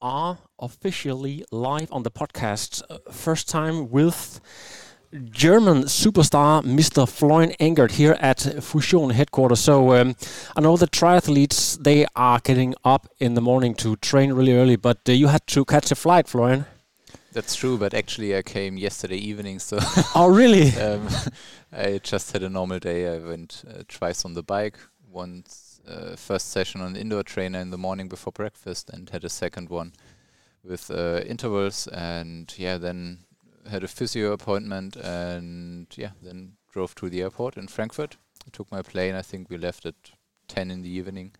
are officially live on the podcast. First time with German superstar Mr. Florian Engert here at Fusion headquarters. So I know the triathletes, they are getting up in the morning to train really early, but you had to catch a flight, Florian. That's true, but actually I came yesterday evening, so... Oh, really? I just had a normal day. I went twice on the bike, once first session on indoor trainer in the morning before breakfast, and had a second one with intervals, and yeah, then had a physio appointment, and yeah, then drove to the airport in Frankfurt. I took my plane, I think we left at 10 in the evening.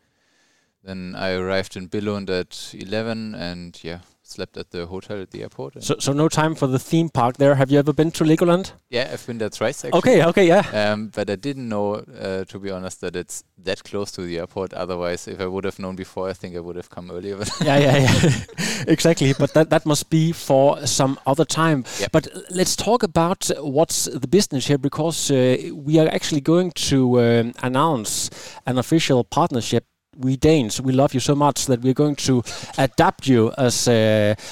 Then I arrived in Billund at 11, and yeah, slept at the hotel at the airport. So no time for the theme park there. Have you ever been to Legoland? Yeah, I've been there twice, actually. Okay, yeah. But I didn't know, to be honest, that it's that close to the airport. Otherwise, if I would have known before, I think I would have come earlier. Yeah. Exactly. But that must be for some other time. Yep. But let's talk about what's the business here, because we are actually going to announce an official partnership. We Danes, we love you so much that we're going to adapt you as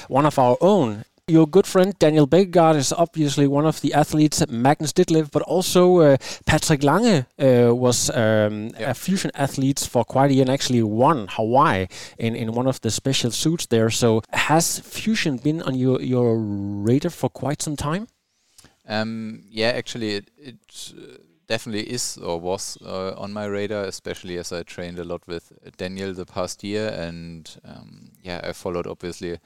one of our own. Your good friend Daniel Bækkegård is obviously one of the athletes, Magnus Ditlev, but also Patrick Lange was a Fusion athlete for quite a year and actually won Hawaii in one of the special suits there. So has Fusion been on your radar for quite some time? Actually it definitely is or was on my radar, especially as I trained a lot with Daniel the past year, and I followed obviously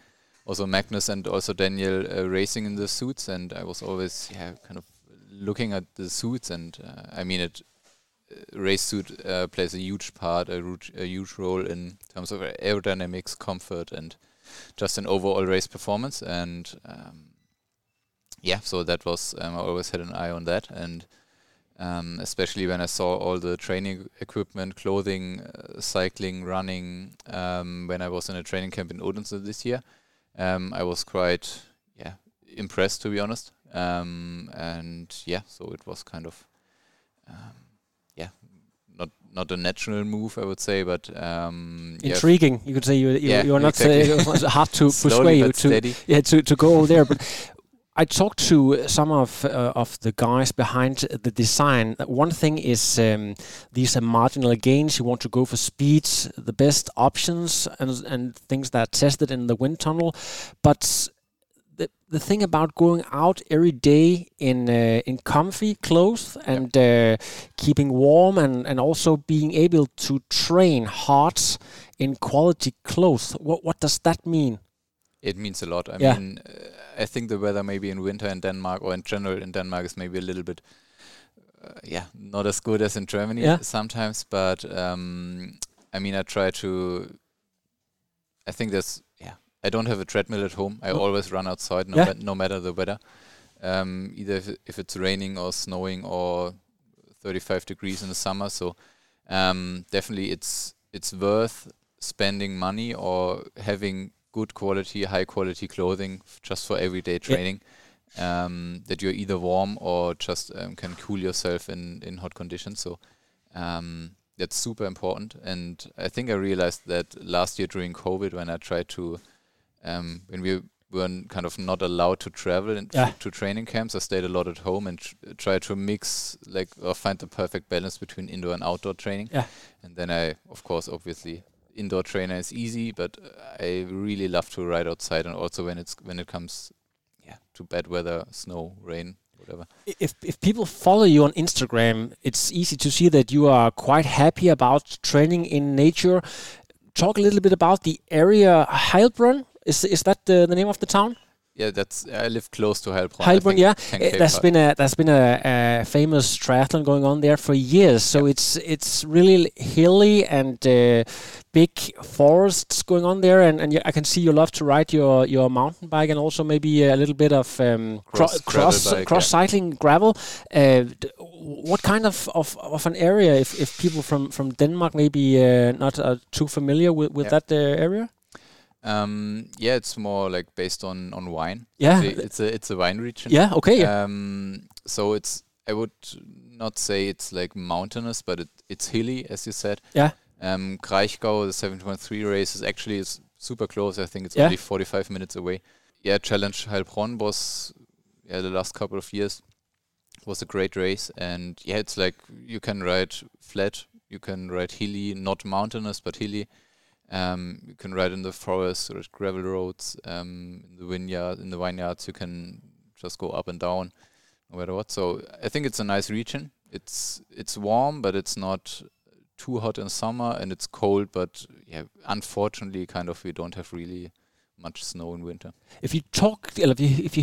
also Magnus and also Daniel racing in the suits, and I was always kind of looking at the suits, and race suit plays a huge part, a huge role in terms of aerodynamics, comfort, and just an overall race performance, and so that was I always had an eye on that, and especially when I saw all the training equipment, clothing, cycling, running, when I was in a training camp in Odense this year, I was quite impressed, to be honest. So it was kind of not a natural move, I would say, but intriguing. You could say you're not hard to persuade you to go there, but. I talked to some of the guys behind the design. One thing is these are marginal gains. You want to go for speeds, the best options, and things that are tested in the wind tunnel. But the thing about going out every day in comfy clothes and keeping warm and also being able to train hard in quality clothes, what does that mean? It means a lot. I mean, I think the weather maybe in winter in Denmark, or in general in Denmark, is maybe a little bit, not as good as in Germany sometimes. But I try to. I think there's. I don't have a treadmill at home. I always run outside, no matter the weather. Either if it's raining or snowing or 35 degrees in the summer. So definitely, it's worth spending money or having good quality, high quality clothing just for everyday training, that you're either warm or just can cool yourself in hot conditions. So that's super important. And I think I realized that last year during COVID, when I tried to, when we were kind of not allowed to travel to training camps, I stayed a lot at home and tried to mix or find the perfect balance between indoor and outdoor training. Yeah. And then I, of course, obviously, indoor trainer is easy, but I really love to ride outside, and also when it comes to bad weather, snow, rain, whatever. If people follow you on Instagram, it's easy to see that you are quite happy about training in nature. Talk a little bit about the area Heilbronn. Is that the name of the town? Yeah, that's I live close to Heilbronn. Heilbronn, yeah. There's been a famous triathlon going on there for years. So it's really hilly and big forests going on there, and I can see you love to ride your mountain bike and also maybe a little bit of cross cycling gravel. What kind of an area? If people from Denmark maybe not are too familiar with that area. It's more like based on wine. Yeah, it's a wine region. Yeah, okay. Yeah. So I would not say it's like mountainous, but it's hilly, as you said. Yeah. Kraichgau, the 7.3 race is super close. I think it's only 45 minutes away. Yeah, Challenge Heilbronn was the last couple of years was a great race, and it's like you can ride flat, you can ride hilly, not mountainous, but hilly. You can ride in the forest or gravel roads, in the vineyards. You can just go up and down, no matter what. So I think it's a nice region. It's warm, but it's not too hot in summer, and it's cold. But unfortunately, we don't have really much snow in winter. If you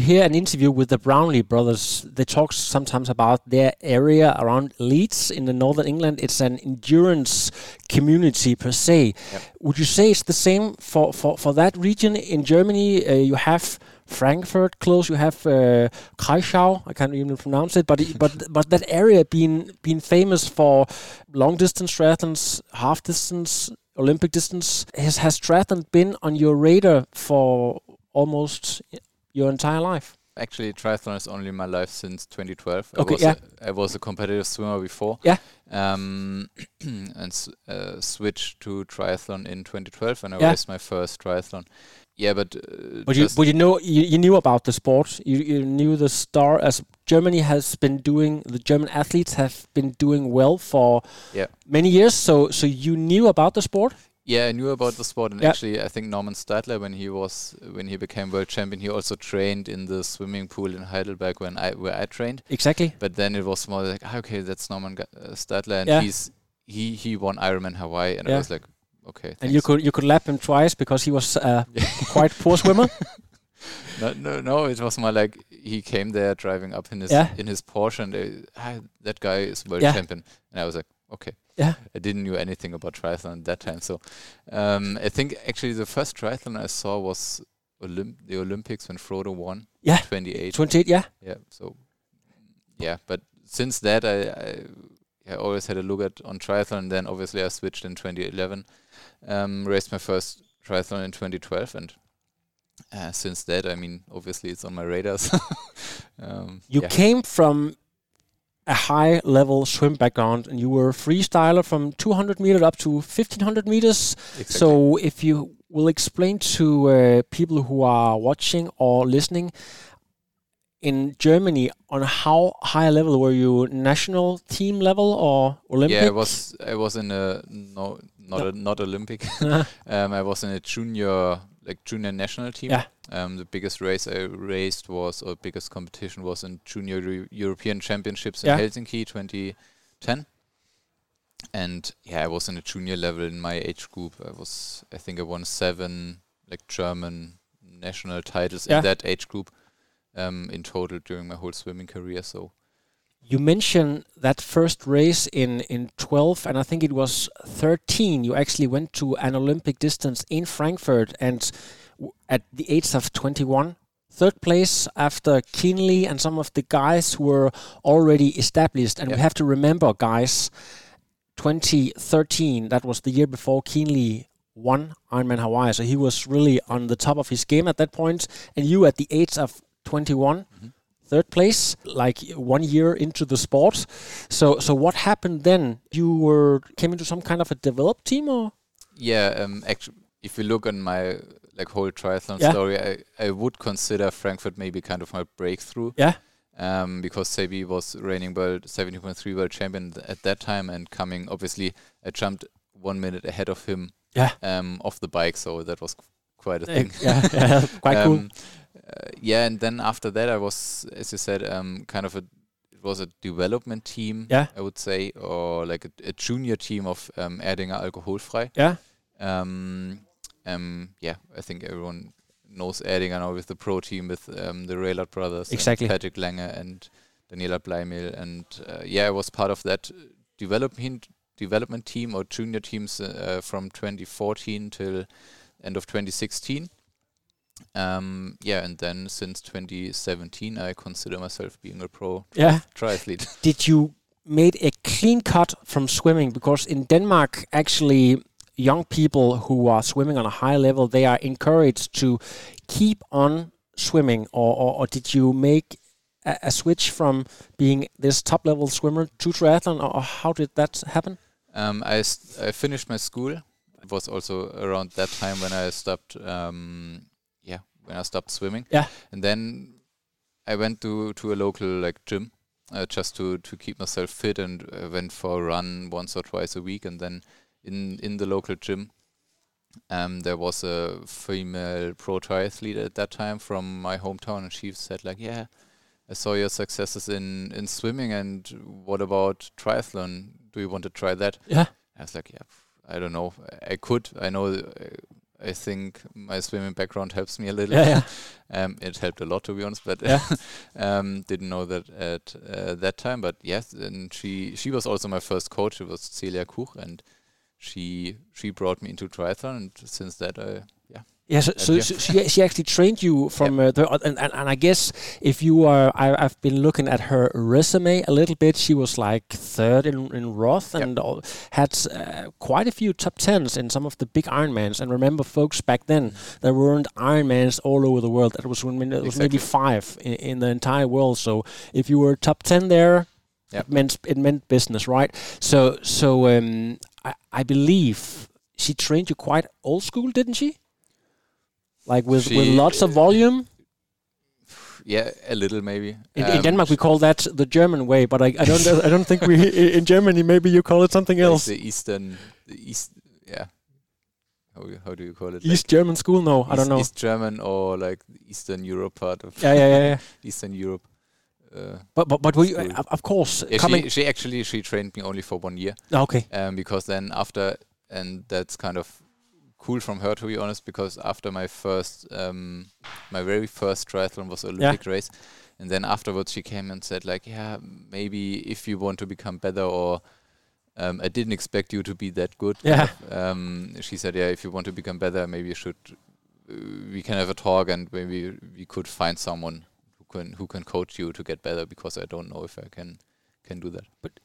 hear an interview with the Brownlee brothers, they talk sometimes about their area around Leeds in the northern England. It's an endurance community per se. Yep. Would you say it's the same for that region in Germany? You have Frankfurt close, you have Kraichau, I can't even pronounce it, but that area being famous for long distance triathlons, half distance, Olympic distance. Has triathlon been on your radar for almost your entire life? Actually, triathlon is only my life since 2012. Okay, I was a competitive swimmer before. Yeah. And switched to triathlon in 2012 when I raced my first triathlon. Yeah, but you knew about the sport. You knew the star as Germany has been doing. The German athletes have been doing well for many years. So you knew about the sport. Yeah, I knew about the sport, and actually, I think Norman Stadler, when he became world champion, he also trained in the swimming pool in Heidelberg where I trained. Exactly. But then it was more like, that's Norman Stadler, and he won Ironman Hawaii, and I was like, okay. Thanks. And you could lap him twice because he was quite poor swimmer. No. It was more like he came there driving up in his Porsche, and that guy is world champion. And I was like, okay. Yeah. I didn't know anything about triathlon at that time. So I think actually the first triathlon I saw was the Olympics when Frodo won. Yeah. 28. 28. Yeah. Yeah. So yeah, but since that I always had a look on triathlon, and then obviously I switched in 2011. Raced my first triathlon in 2012, and since that, obviously it's on my radars. You came from a high-level swim background, and you were a freestyler from 200 meters up to 1,500 meters. Exactly. So if you will explain to people who are watching or listening, in Germany, on how high level were you? National team level or Olympic? Yeah, I was in not Olympic. I was in a junior national team. Yeah. The biggest race I raced biggest competition was in junior European Championships in Helsinki 2010. And I was in a junior level in my age group. I won 7 German national titles in that age group. In total during my whole swimming career. So you mentioned that first race in 12, and I think it was 13. You actually went to an Olympic distance in Frankfurt, and at the age of 21, third place after Kienle and some of the guys who were already established. And we have to remember, guys, 2013, that was the year before Kienle won Ironman Hawaii. So he was really on the top of his game at that point. And you at the age of 21, third place, 1 year into the sport. So what happened then? You came into some kind of a developed team, or? Yeah, actually, if you look on my whole triathlon story, I would consider Frankfurt maybe my breakthrough. Yeah. Because Sebi was reigning 17.3 world champion at that time, and coming, obviously, I jumped 1 minute ahead of him. Yeah. Off the bike, so that was quite a thing. Yeah, quite cool. And then after that, I was, as you said, it was a development team, I would say, or a junior team of Erdinger alcoholfrei. I think everyone knows Erdinger now with the pro team with the Raylard brothers, exactly, and Patrick Lange and Daniela Bleimel, and I was part of that development team or junior teams from 2014 till end of 2016. And then since 2017, I consider myself being a pro triathlete. Did you made a clean cut from swimming? Because in Denmark, actually, young people who are swimming on a high level, they are encouraged to keep on swimming. Or did you make a switch from being this top-level swimmer to triathlon? Or how did that happen? I finished my school. It was also around that time when I stopped... when I stopped swimming. Yeah. And then I went to a local gym just to keep myself fit, and went for a run once or twice a week. And then in the local gym, there was a female pro triathlete at that time from my hometown, and she said I saw your successes in swimming, and what about triathlon? Do you want to try that? Yeah. I was I don't know. I could. I know... I think my swimming background helps me a little. Yeah. It helped a lot, to be honest, but didn't know that at that time. But yes, and she was also my first coach. It was Celia Kuch, and she brought me into triathlon, and since that, she actually trained you from and I guess if you are, I've been looking at her resume a little bit. She was third in Roth and had quite a few top tens in some of the big Ironmans. And remember, folks, back then there weren't Ironmans all over the world. That was when it was maybe five in the entire world. So if you were top 10 there, it meant business, right? So I believe she trained you quite old school, didn't she? With lots of volume? Yeah, a little maybe. In Denmark we call that the German way, but I don't think we in Germany maybe you call it something else. The East how do you call it? East German school? No, I don't know. East German or Eastern Europe part of Eastern Europe. But were you, of course coming she trained me only for 1 year. Okay. Because then after, and that's kind of cool from her, to be honest, because after my first, my very first triathlon was Olympic race, and then afterwards she came and said maybe if you want to become better, or I didn't expect you to be that good. Yeah. She said if you want to become better, maybe you should. We can have a talk, and maybe we could find someone who can coach you to get better, because I don't know if I can do that. But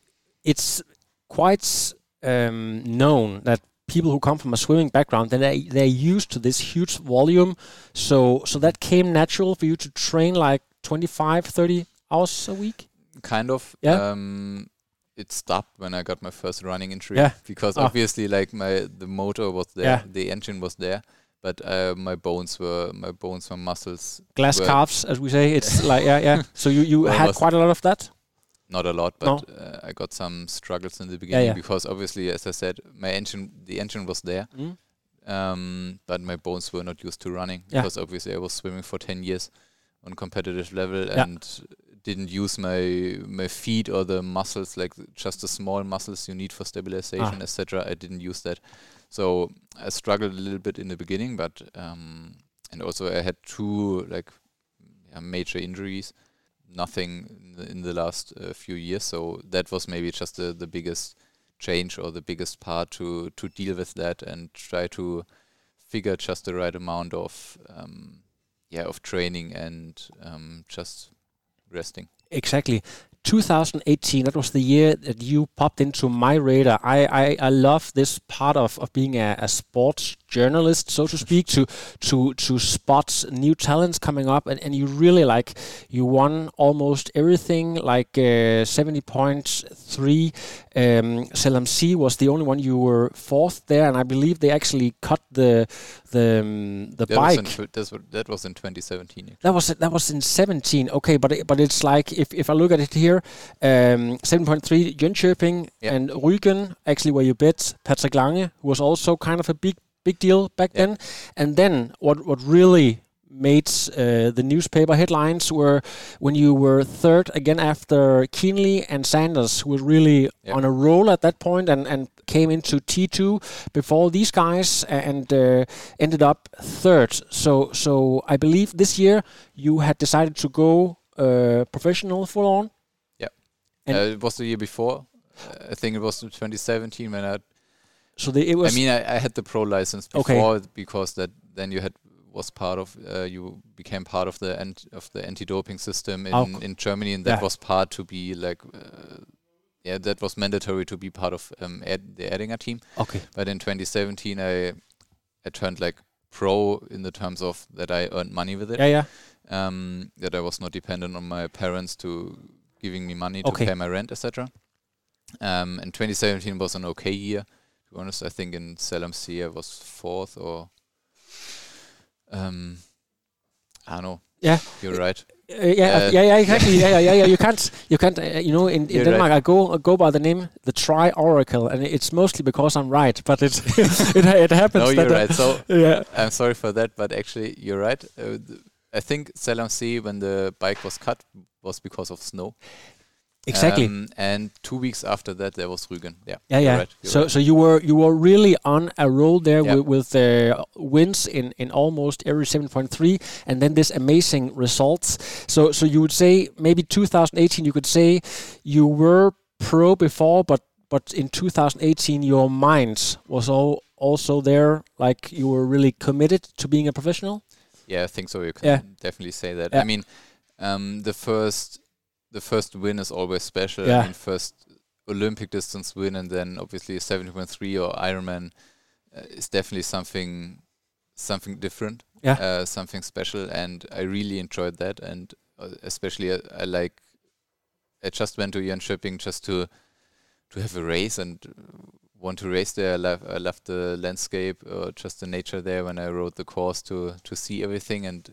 it's quite known that people who come from a swimming background, then they're used to this huge volume. So that came natural for you to train 25, 30 hours a week? Kind of. Yeah. It stopped when I got my first running injury. Yeah. Because obviously the motor was there, the engine was there, but my bones were muscles. Glass calves, as we say. It's So you had quite a lot of that? Not a lot, but I got some struggles in the beginning because obviously, as I said, the engine was there, but my bones were not used to running because obviously I was swimming for 10 years on competitive level and didn't use my feet or the muscles, just the small muscles you need for stabilization, etc. I didn't use that. So I struggled a little bit in the beginning, but and also I had two major injuries. Nothing in the last few years, so that was maybe just the biggest change or the biggest part to deal with that and try to figure just the right amount of training and just resting. Exactly. 2018, that was the year that you popped into my radar. I love this part of being a sports journalist, so to speak, to spot new talents coming up. And you really you won almost everything, 70.3. Selam C was the only one you were fourth there, and I believe they actually cut the bike. That was in 2017. Actually. That was in 2017. Okay, but it's if I look at it here. 7.3 Jönköping and Rügen, actually where you bet Patrick Lange, who was also kind of a big deal back then. And then what really made the newspaper headlines were when you were third again after Kienle and Sanders, who was really on a roll at that point and came into T2 before these guys and ended up third. So I believe this year you had decided to go professional full on. Yeah, it was the year before. I think it was 2017 when I. So it was. I mean, I had the pro license before because that then you had. Was part of you became part of the anti-doping system in Germany, and that was part to be like that was mandatory to be part of the Erdinger team. Okay, but in 2017 I turned like pro in the terms of that I earned money with it. That I was not dependent on my parents to giving me money to pay my rent, etc. And 2017 was an okay year. To be honest, I think in Selamsee I was fourth or. I know. Yeah, you're right. Exactly. You can't. You know, in Denmark, right. I go by the name the Tri Oracle, and it's mostly because I'm right. But it happens. No, you're right. So I'm sorry for that, but actually, you're right. I think Selamsee, when the bike was cut, was because of snow. Exactly. And 2 weeks after that, there was Rügen. Yeah. Right, so you were really on a roll there with wins in almost every 7.3, and then this amazing results. So you would say maybe 2018. You could say you were pro before, but in 2018 your mind was also there, like you were really committed to being a professional. Yeah, I think so. You can definitely say that. Yeah. I mean, the first win is always special. I mean, first Olympic distance win, and then obviously 70.3 or Ironman is definitely something different, something special, and I really enjoyed that. And especially, I just went to Jönköping just to have a race and want to race there. I loved the landscape, or just the nature there when I rode the course to see everything, and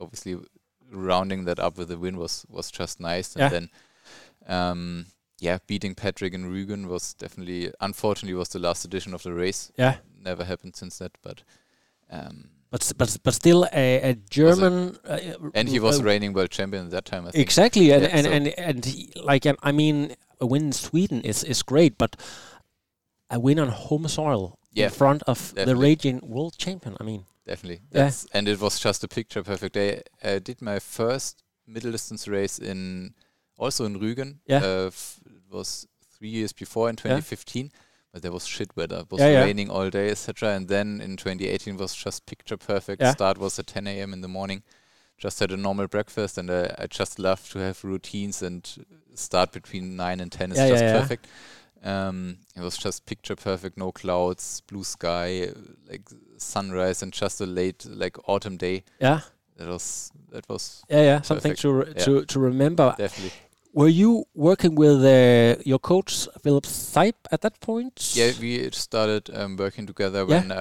obviously. Rounding that up with the win was just nice, and then beating Patrick and Rügen was definitely, unfortunately, was the last edition of the race. Yeah, never happened since that, but still a German, and he was reigning world champion at that time. I think. Exactly, and a win in Sweden is great, but a win on home soil in front of the raging world champion. I mean. Definitely. And it was just a picture perfect day. I did my first middle distance race in Rügen. Yeah. It was 3 years before in 2015, but there was shit weather. It was raining all day, etc. And then in 2018 was just picture perfect. Start was at 10 a.m. in the morning. Just had a normal breakfast, and I just love to have routines, and start between 9 and 10 is just perfect. It was just picture perfect, no clouds, blue sky, like sunrise, and just a late like autumn day. Yeah, that was. Yeah, something to remember. Definitely. Were you working with your coach Philip Seipe at that point? Yeah, we started working together when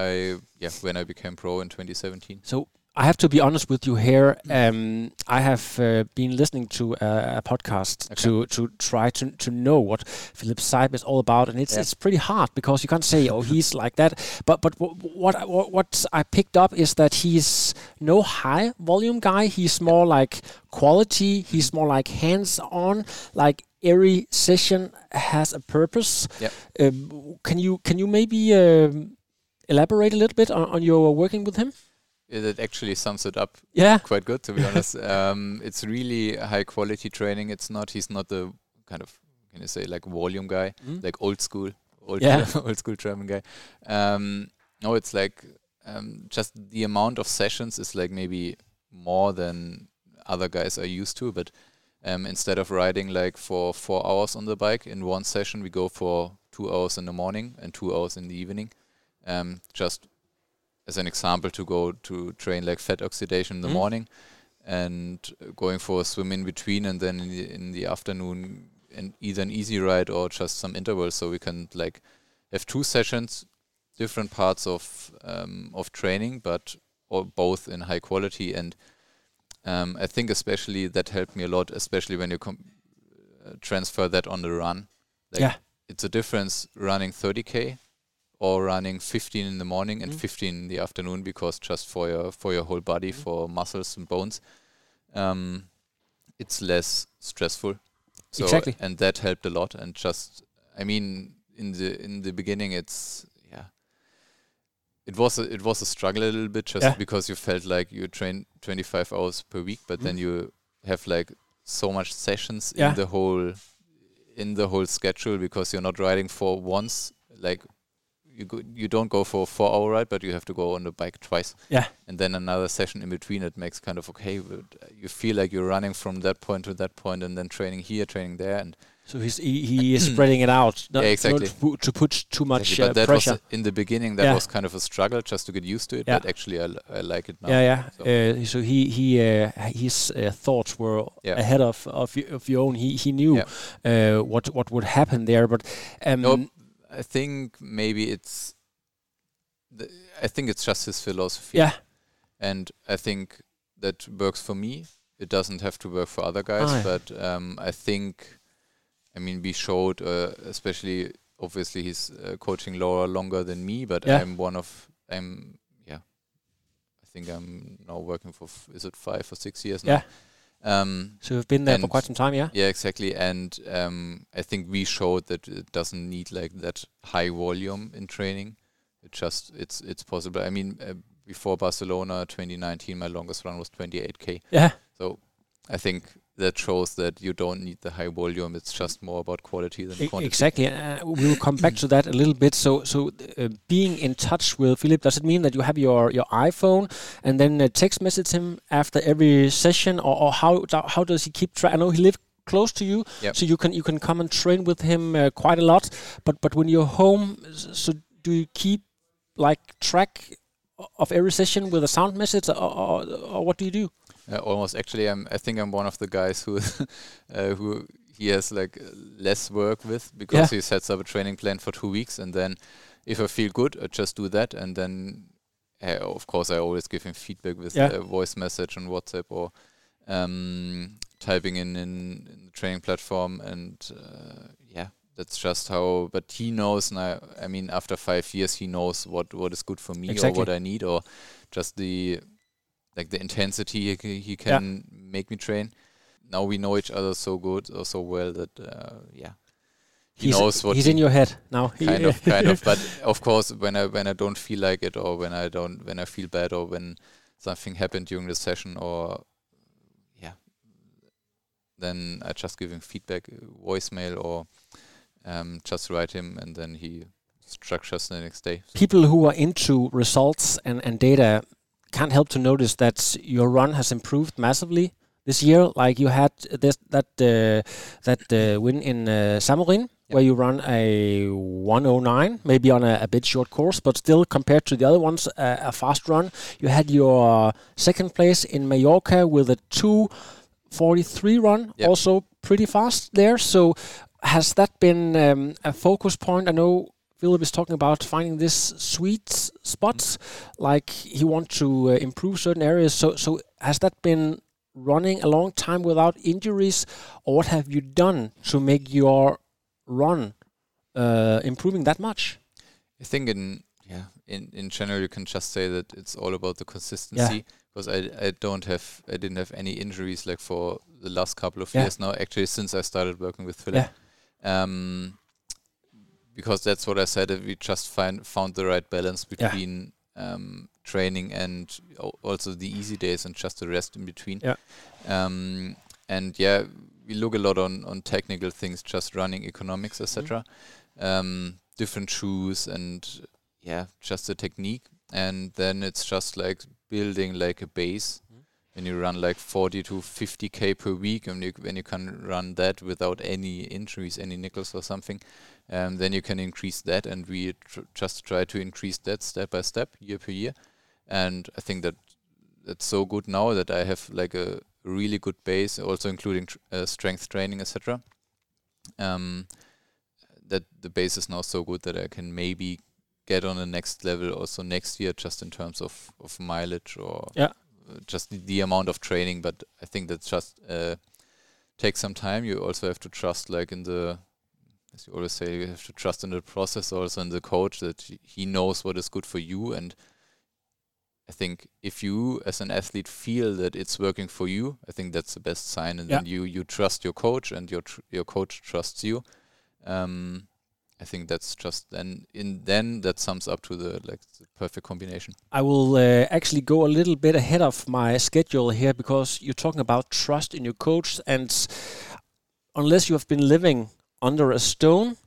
I became pro in 2017. So. I have to be honest with you here. I have been listening to a podcast to try to know what Philip Seipe is all about, and it's pretty hard because you can't say, oh, he's like that. But what I picked up is that he's no high volume guy. He's more like quality. He's more like hands on. Like every session has a purpose. Yep. Can you maybe elaborate a little bit on your working with him? That actually sums it up quite good, to be honest. It's really high quality training. He's not the kind of, can you say, like volume guy, like old school German guy. No, it's like just the amount of sessions is like maybe more than other guys are used to. But instead of riding like for 4 hours on the bike in one session, we go for 2 hours in the morning and 2 hours in the evening. Just as an example, to go to train like fat oxidation in the morning, and going for a swim in between, and then in the afternoon, and either an easy ride or just some intervals, so we can like have two sessions, different parts of training, but or both in high quality. And I think especially that helped me a lot, especially when you transfer that on the run. It's a difference running 30K or running 15 in the morning and 15 in the afternoon, because just for your whole body, for muscles and bones, it's less stressful. So, exactly. And that helped a lot. And just, I mean, in the beginning, it was a struggle a little bit, just because you felt like you train 25 hours per week, but then you have like so much sessions in the whole schedule, because you're not riding for once, like you don't go for a 4-hour ride, but you have to go on the bike twice. Yeah. And then another session in between. It makes kind of okay. You feel like you're running from that point to that point, and then training here, training there, and so he is spreading it out. Not to put too much but that pressure. Was in the beginning, that was kind of a struggle just to get used to it. Yeah. But actually, I like it now. Yeah, yeah. So, his thoughts were ahead of your own. He knew what would happen there, but nope. I think maybe it's just his philosophy. Yeah. And I think that works for me. It doesn't have to work for other guys, but I think, I mean, we showed, especially, obviously he's coaching Laura longer than me, but I think I'm now working for, is it 5 or 6 years now? Yeah. So you've been there for quite some time, yeah? Yeah, exactly. And I think we showed that it doesn't need like that high volume in training. It just it's possible. I mean, before Barcelona 2019, my longest run was 28K. Yeah. So I think that shows that you don't need the high volume. It's just more about quality than quantity. Exactly. We'll come back to that a little bit. So being in touch with Philip, does it mean that you have your iPhone and then text message him after every session, or how does he keep track? I know he lives close to you, so you can come and train with him quite a lot. But when you're home, so do you keep like track of every session with a sound message, or what do you do? Almost actually, I think I'm one of the guys who he has like less work with, because he sets up a training plan for 2 weeks, and then if I feel good, I just do that, and then of course I always give him feedback with a voice message on WhatsApp, or typing in the training platform, and that's just how. But he knows now. I mean, after 5 years, he knows what is good for me, exactly, or what I need, or just the intensity he can make me train. Now we know each other so good or so well that he knows what he's in your head now. Kind of. But of course, when I don't feel like it, or when I feel bad, or when something happened during the session, or then I just give him feedback, voicemail, or just write him, and then he structures the next day. People who are into results and data can't help to notice that your run has improved massively this year. Like you had that win in Samorin, where you run a 109, maybe on a bit short course, but still compared to the other ones, a fast run. You had your second place in Mallorca with a 2:43 run, also pretty fast there. So has that been a focus point? I know Philip is talking about finding this sweet spots, like he wants to improve certain areas. So has that been running a long time without injuries, or what have you done to make your run improving that much? I think in general you can just say that it's all about the consistency, because I didn't have any injuries like for the last couple of years now, actually, since I started working with Philip. Yeah. Because that's what I said, that we just found the right balance between training and also the easy days and just the rest in between. Yeah. We look a lot on technical things, just running economics, etc. Different shoes and just the technique. And then it's just like building like a base. When you run like 40 to 50K per week, and when you can run that without any injuries, any nickels or something, then you can increase that. And we just try to increase that step by step, year per year. And I think that that's so good now that I have like a really good base, also including strength training, etc. That the base is now so good that I can maybe get on the next level also next year, just in terms of mileage or... Yeah. Just the amount of training, but I think that just takes some time. You also have to trust, like in the as you always say, you have to trust in the process, also in the coach, that he knows what is good for you. And I think if you as an athlete feel that it's working for you, I think that's the best sign. And then you trust your coach, and your coach trusts you. I think that's just then that sums up to the perfect combination. I will actually go a little bit ahead of my schedule here, because you're talking about trust in your coach, and unless you have been living under a stone,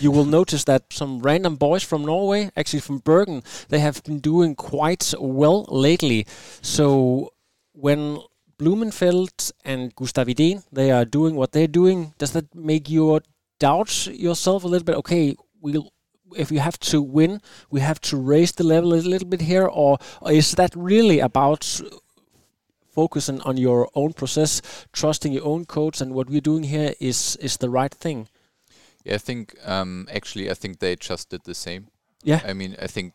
you will notice that some random boys from Norway, actually from Bergen, they have been doing quite well lately. So when Blumenfeld and Gustav Iden, they are doing what they're doing, does that make you doubt yourself a little bit? Okay, if you have to win, we have to raise the level a little bit here, or is that really about focusing on your own process, trusting your own coach, and what we're doing here is the right thing? Yeah, I think actually they just did the same. Yeah, I mean, I think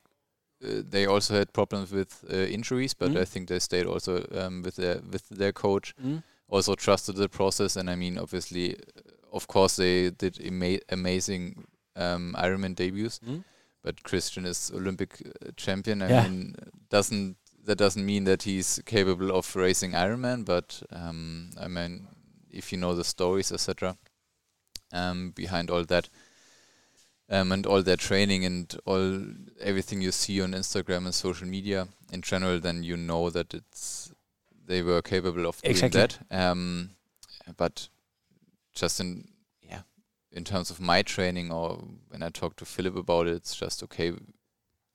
they also had problems with injuries, but I think they stayed also with their coach, also trusted the process, and I mean, obviously. Of course, they did amazing Ironman debuts, but Christian is Olympic champion. I mean, doesn't mean that he's capable of racing Ironman? But I mean, if you know the stories, etc., behind all that and all their training and everything you see on Instagram and social media in general, then you know that they were capable of doing that. But just in terms of my training, or when I talk to Philip about it, it's just okay.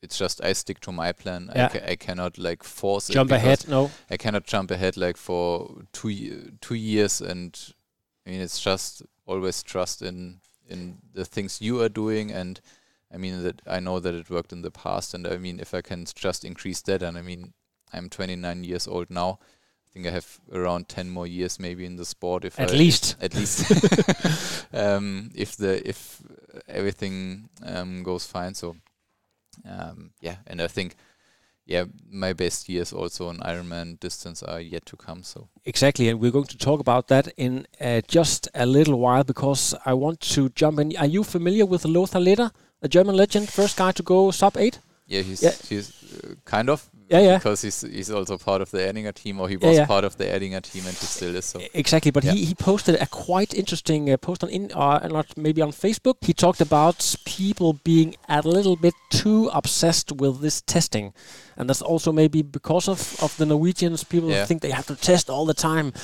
It's just I stick to my plan. Yeah. I cannot force jump ahead. No, I cannot jump ahead for two years. And I mean, it's just always trust in the things you are doing. And I mean that I know that it worked in the past. And I mean, if I can just increase that, and I mean, I'm 29 years old now. I think I have around 10 more years, maybe, in the sport. At least, if everything goes fine. So, and I think, my best years also on Ironman distance are yet to come. So exactly, and we're going to talk about that in just a little while, because I want to jump in. Are you familiar with Lothar Leder, a German legend, first guy to go sub 8? Yeah, he's kind of. Yeah. Because he's also part of the Erdinger team, or he was part of the Erdinger team, and he still is. So. Exactly, but he posted a quite interesting post on Facebook. He talked about people being a little bit too obsessed with this testing, and that's also maybe because of the Norwegians. People think they have to test all the time.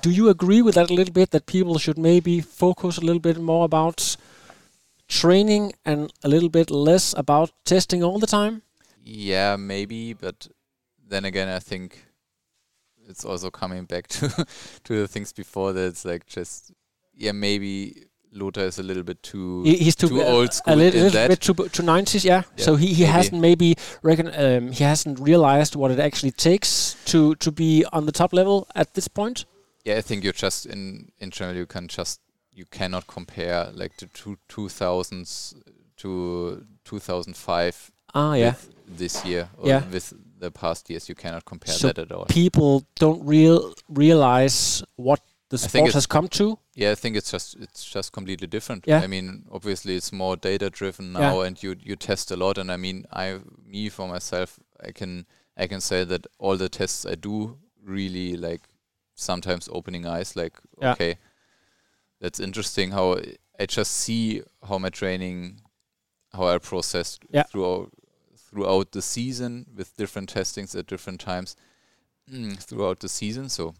Do you agree with that a little bit, that people should maybe focus a little bit more about training and a little bit less about testing all the time? Yeah, maybe, but then again, I think it's also coming back to the things before, that it's maybe Lothar is a little bit too old school, a little bit too 90s, yeah. So he hasn't he hasn't realized what it actually takes to be on the top level at this point. Yeah, I think you're just in general you cannot compare the 2000s to 2005. With this year or with the past years, you cannot compare that at all. People don't realize what the sport has come to. Yeah, I think it's just completely different. Yeah. I mean, obviously it's more data driven now, and you test a lot. And I mean, I can say that all the tests I do really sometimes opening eyes. Okay, that's interesting. How I just see how my training, how I processed throughout the season, with different testings at different times throughout the season. So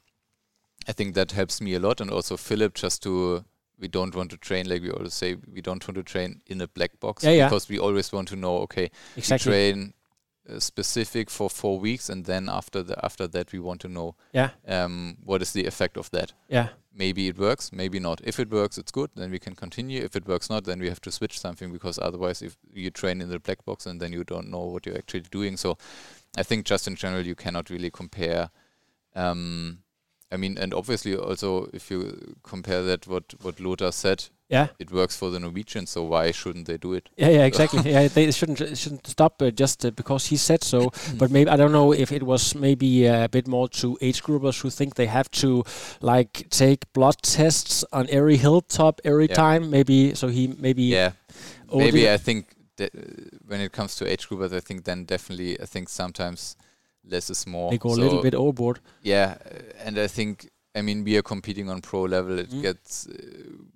I think that helps me a lot. And also Philip, we don't want to train, we always say, we don't want to train in a black box, because we always want to know, we train specific for 4 weeks, and then after that we want to know what is the effect of that. Yeah. Maybe it works, maybe not. If it works, it's good, then we can continue. If it works not, then we have to switch something, because otherwise if you train in the black box and then you don't know what you're actually doing. So I think just in general, you cannot really compare I mean, and obviously also if you compare that what Lothar said, yeah, it works for the Norwegians, so why shouldn't they do it? Yeah, exactly. Yeah, they shouldn't stop just because he said so. But maybe I don't know if it was maybe a bit more to age groupers who think they have to like take blood tests on every hilltop every time. Maybe so he maybe maybe I think that when it comes to age groupers, I think then definitely I think sometimes. Less is more. They go a little bit overboard. Yeah, and I think, I mean, we are competing on pro level. It gets,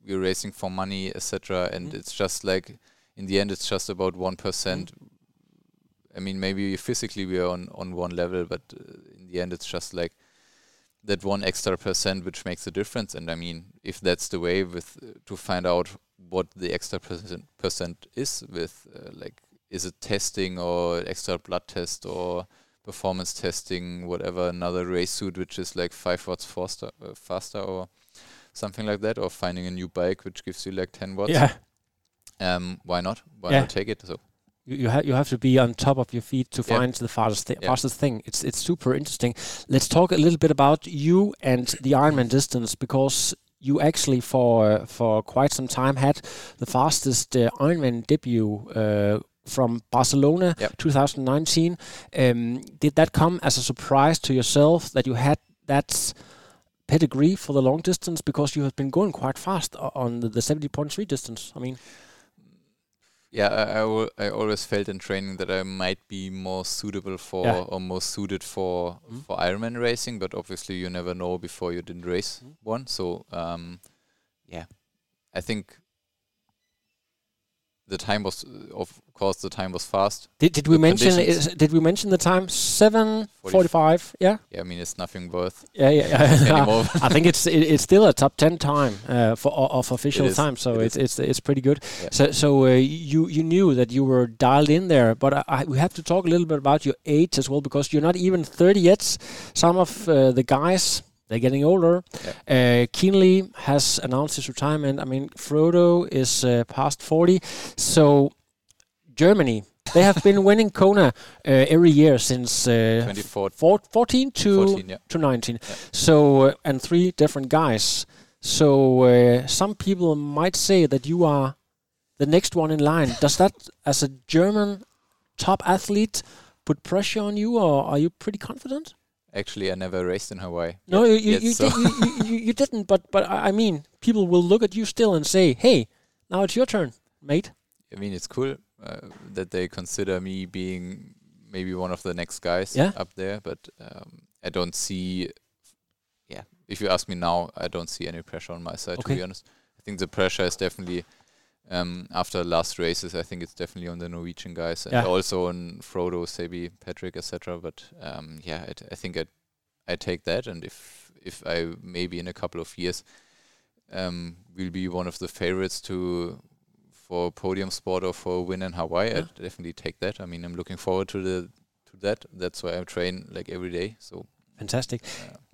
we're racing for money, etc. And it's just like, in the end, it's just about 1%. I mean, maybe physically we are on one level, but in the end, it's just like that 1% extra which makes a difference. And I mean, if that's the way with to find out what the extra percent is with, like, is it testing or extra blood test or... performance testing, whatever, another race suit which is like 5 watts faster or something like that, or finding a new bike which gives you like 10 watts. Why not? Why not take it? So you have to be on top of your feet to find the fastest thing. It's super interesting. Let's talk a little bit about you and the Ironman distance, because you actually for quite some time had the fastest Ironman debut. From Barcelona, 2019. Did that come as a surprise to yourself that you had that pedigree for the long distance, because you have been going quite fast on the 70.3 distance? I mean, I always felt in training that I might be more suitable for or more suited for Ironman racing, but obviously you never know before you didn't race one. So I think. The time was, of course, fast. Did we mention? Did we mention the time? 7:45. Yeah. Yeah, I mean it's nothing worth. Yeah. Anymore. I think it's still a top 10 time for of official time, so it's pretty good. Yeah. So you knew that you were dialed in there, but we have to talk a little bit about your age as well, because you're not even 30 yet. Some of the guys. They're getting older. Yeah. Kienle has announced his retirement. I mean, Frodo is past 40. So Germany, they have been winning Kona every year since 2014 to 2019. Yeah. So and three different guys. So some people might say that you are the next one in line. Does that, as a German top athlete, put pressure on you, or are you pretty confident? Actually, I never raced in Hawaii. No, you didn't. But I mean, people will look at you still and say, "Hey, now it's your turn, mate." I mean, it's cool that they consider me being maybe one of the next guys up there. But I don't see. If you ask me now, I don't see any pressure on my side. Okay. To be honest, I think the pressure is definitely after last races. I think it's definitely on the Norwegian guys and also on Frodo, Sebi, Patrick, etc. But I think I take that, and if I maybe in a couple of years will be one of the favorites for podium spot or for a win in Hawaii, I definitely take that. I mean, I'm looking forward to that. That's why I train like every day. So fantastic.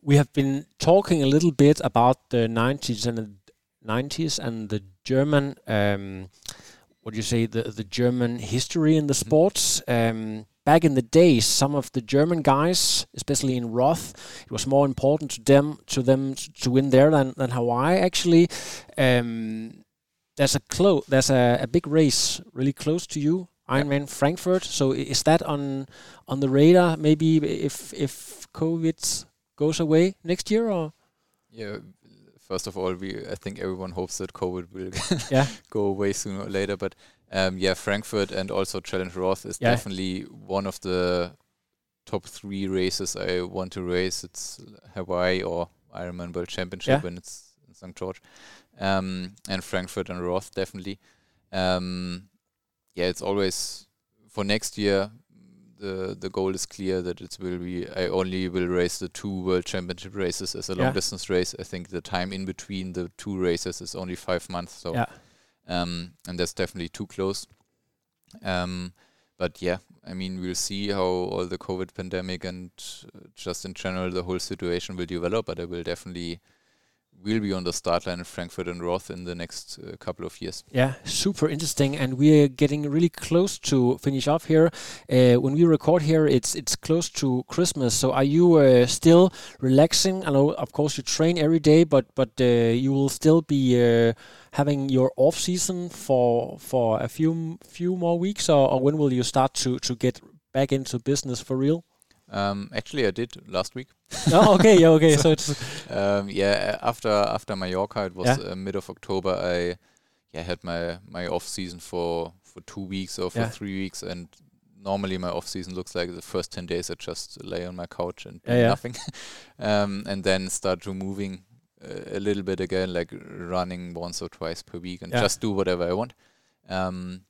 We have been talking a little bit about the 90s and the German, what do you say, the German history in the sports. Back in the days, some of the German guys, especially in Roth, it was more important to them to win there than Hawaii. Actually, there's a big race really close to you, Ironman Frankfurt. So is that on the radar? Maybe if COVID goes away next year, or First of all, I think everyone hopes that COVID will go away sooner or later. But Frankfurt and also Challenge Roth is definitely one of the top 3 races I want to race. It's Hawaii or Ironman World Championship when it's in St. George. And Frankfurt and Roth definitely. It's always for next year. The goal is clear that it will be. I only will race the 2 World Championship races as a long distance race. I think the time in between the 2 races is only 5 months, so and that's definitely too close. But I mean, we'll see how all the COVID pandemic and just in general the whole situation will develop. But I will definitely will be on the start line in Frankfurt and Roth in the next couple of years. Yeah, super interesting. And we're getting really close to finish off here. When we record here, it's close to Christmas. So are you still relaxing? I know, of course, you train every day, but you will still be having your off season for a few more weeks, or when will you start to get back into business for real? Actually, I did last week. Oh, okay, yeah, okay. So it's after Mallorca, it was mid of October. I had my off season for 2 weeks or for 3 weeks, and normally my off season looks like the first 10 days I just lay on my couch and do nothing, and then start moving a little bit again, like running once or twice per week, and just do whatever I want. And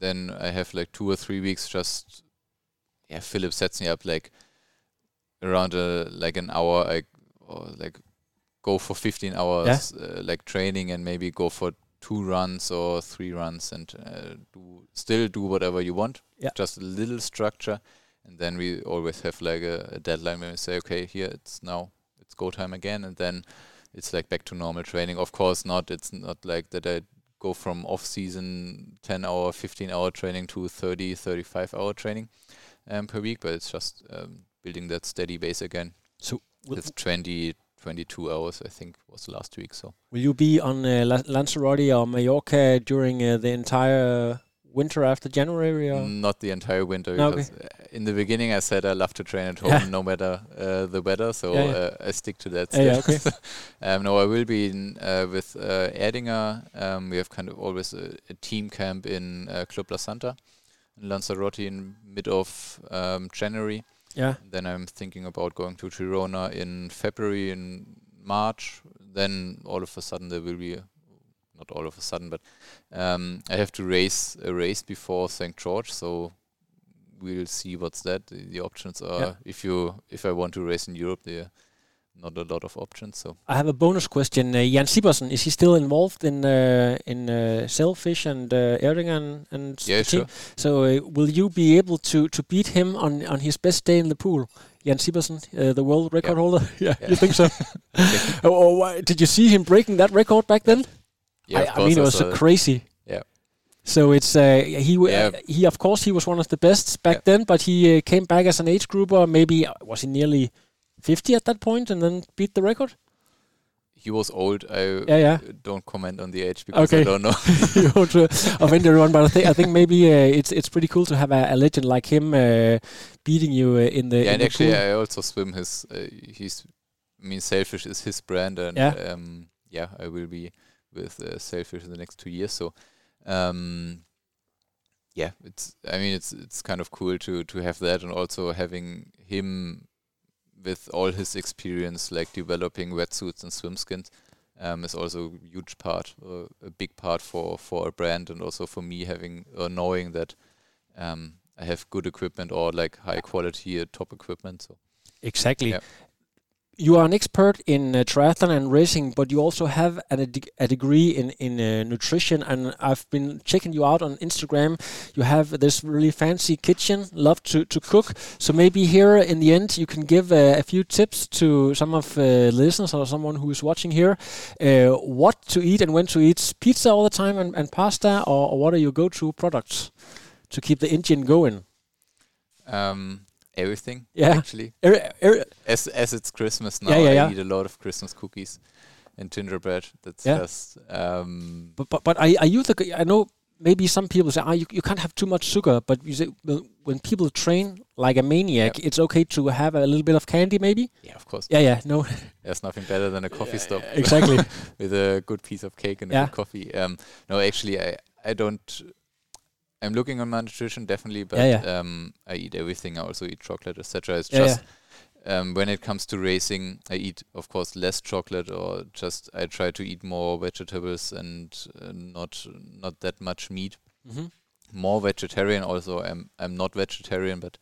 then I have like 2 or 3 weeks just. Yeah, Philip sets me up like around like an hour. I go for 15 hours, like training, and maybe go for 2 runs or 3 runs, and do whatever you want. Yeah. Just a little structure, and then we always have like a deadline when we say, okay, here it's go time again, and then it's like back to normal training. Of course, not. It's not like that. I go from off season 10-hour, 15-hour training to 30, 35-hour training. Per week, but it's just building that steady base again. So it's 22 hours, I think, was last week. So will you be on Lanzarote or Mallorca during the entire winter after January? Or? Not the entire winter. No, because in the beginning, I said I love to train at home, no matter the weather. So I stick to that. Yeah, okay. No, I will be with Erdinger. We have kind of always a team camp in Club La Santa. Lanzarote in mid of January. Yeah. Then I'm thinking about going to Girona in February and March. Then all of a sudden there will be, not all of a sudden, but I have to race a race before St. George. So we'll see what's that. The options are if I want to race in Europe, there not a lot of options. So I have a bonus question. Jan Siebersen, is he still involved in Sailfish and Erdinger and team? Sure. So will you be able to beat him on his best day in the pool? Jan Siebersen, the world record holder. You think so? Did you see him breaking that record back then? Yeah, I mean, it was so crazy. Yeah. So it's he of course he was one of the best back then, but he came back as an age grouper. Maybe was he nearly 50 at that point, and then beat the record? He was old. I don't comment on the age because I don't know. You won't offend everyone, but I think maybe it's pretty cool to have a legend like him beating you in the. Yeah, in and the actually, pool. I also swim his. Sailfish is his brand, and I will be with Sailfish in the next 2 years. So, it's kind of cool to have that, and also having him. With all his experience, like developing wetsuits and swimskins, is also a huge part, a big part for a brand, and also for me having or knowing that I have good equipment or like high quality top equipment. So exactly. Yeah. You are an expert in triathlon and racing, but you also have a degree in nutrition. And I've been checking you out on Instagram. You have this really fancy kitchen, love to cook. So maybe here in the end, you can give a few tips to some of the listeners or someone who is watching here. What to eat and when to eat. Pizza all the time and pasta, or what are your go-to products to keep the engine going? Everything, actually. As it's Christmas now, I eat a lot of Christmas cookies and gingerbread. That's just. But are you the? I know maybe some people say, you can't have too much sugar. But you say, well, when people train like a maniac, it's okay to have a little bit of candy, maybe. Yeah, of course. Yeah. No, there's nothing better than a coffee stop. Exactly. With a good piece of cake and a good coffee. No, actually, I don't. I'm looking on my nutrition definitely, but I eat everything. I also eat chocolate, etc. It's just when it comes to racing, I eat, of course, less chocolate, or just I try to eat more vegetables and not that much meat. Mm-hmm. More vegetarian. Also, I'm not vegetarian, but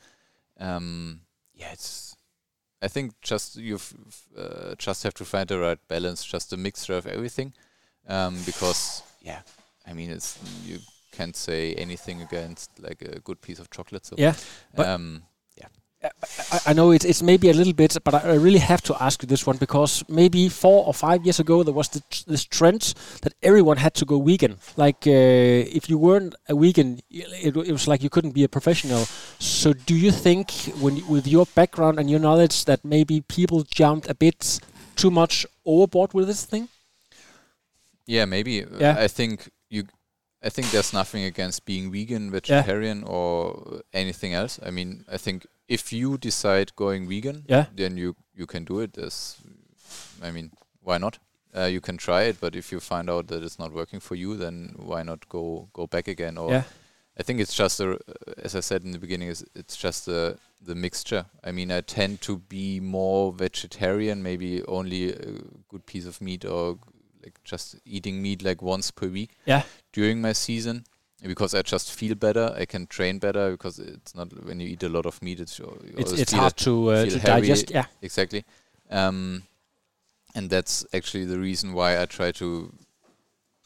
it's. I think just you've just have to find the right balance, just a mixture of everything, because it's you. Can't say anything against like a good piece of chocolate. So but I know it's maybe a little bit, but I really have to ask you this one, because maybe 4 or 5 years ago there was this trend that everyone had to go vegan. Like if you weren't a vegan, it was like you couldn't be a professional. So do you think, with your background and your knowledge, that maybe people jumped a bit too much overboard with this thing? Yeah, maybe. Yeah. I think there's nothing against being vegan, vegetarian, or anything else. I mean, I think if you decide going vegan, then you can do it. I mean, why not? You can try it, but if you find out that it's not working for you, then why not go back again? Or I think it's just, as I said in the beginning, it's just the mixture. I mean, I tend to be more vegetarian, maybe only a good piece of meat or just eating meat like once per week during my season, because I just feel better. I can train better, because it's not, when you eat a lot of meat, it's hard to digest. Yeah, exactly. And that's actually the reason why I try to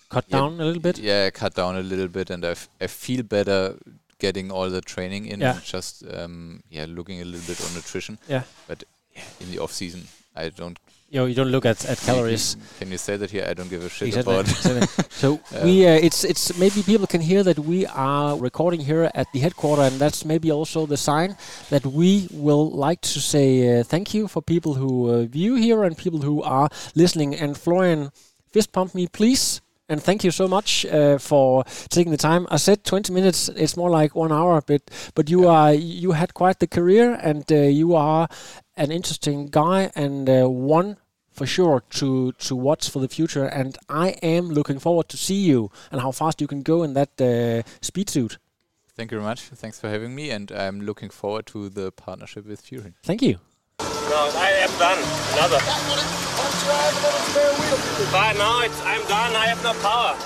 cut down a little bit. Yeah, cut down a little bit, and I feel better getting all the training in. Yeah. And just looking a little bit on nutrition. Yeah, but in the off season, I don't. You don't look at calories. Can you say that here? I don't give a shit about. So we, it's maybe people can hear that we are recording here at the headquarters, and that's maybe also the sign that we will like to say thank you for people who view here and people who are listening. And Florian, fist pump me, please. And thank you so much for taking the time. I said 20 minutes; it's more like 1 hour. But you had quite the career, and you are an interesting guy, and one for sure to watch for the future. And I am looking forward to see you and how fast you can go in that speed suit. Thank you very much. Thanks for having me, and I'm looking forward to the partnership with Fusion. Thank you. No, I am done. Another. But now I'm done. I have no power.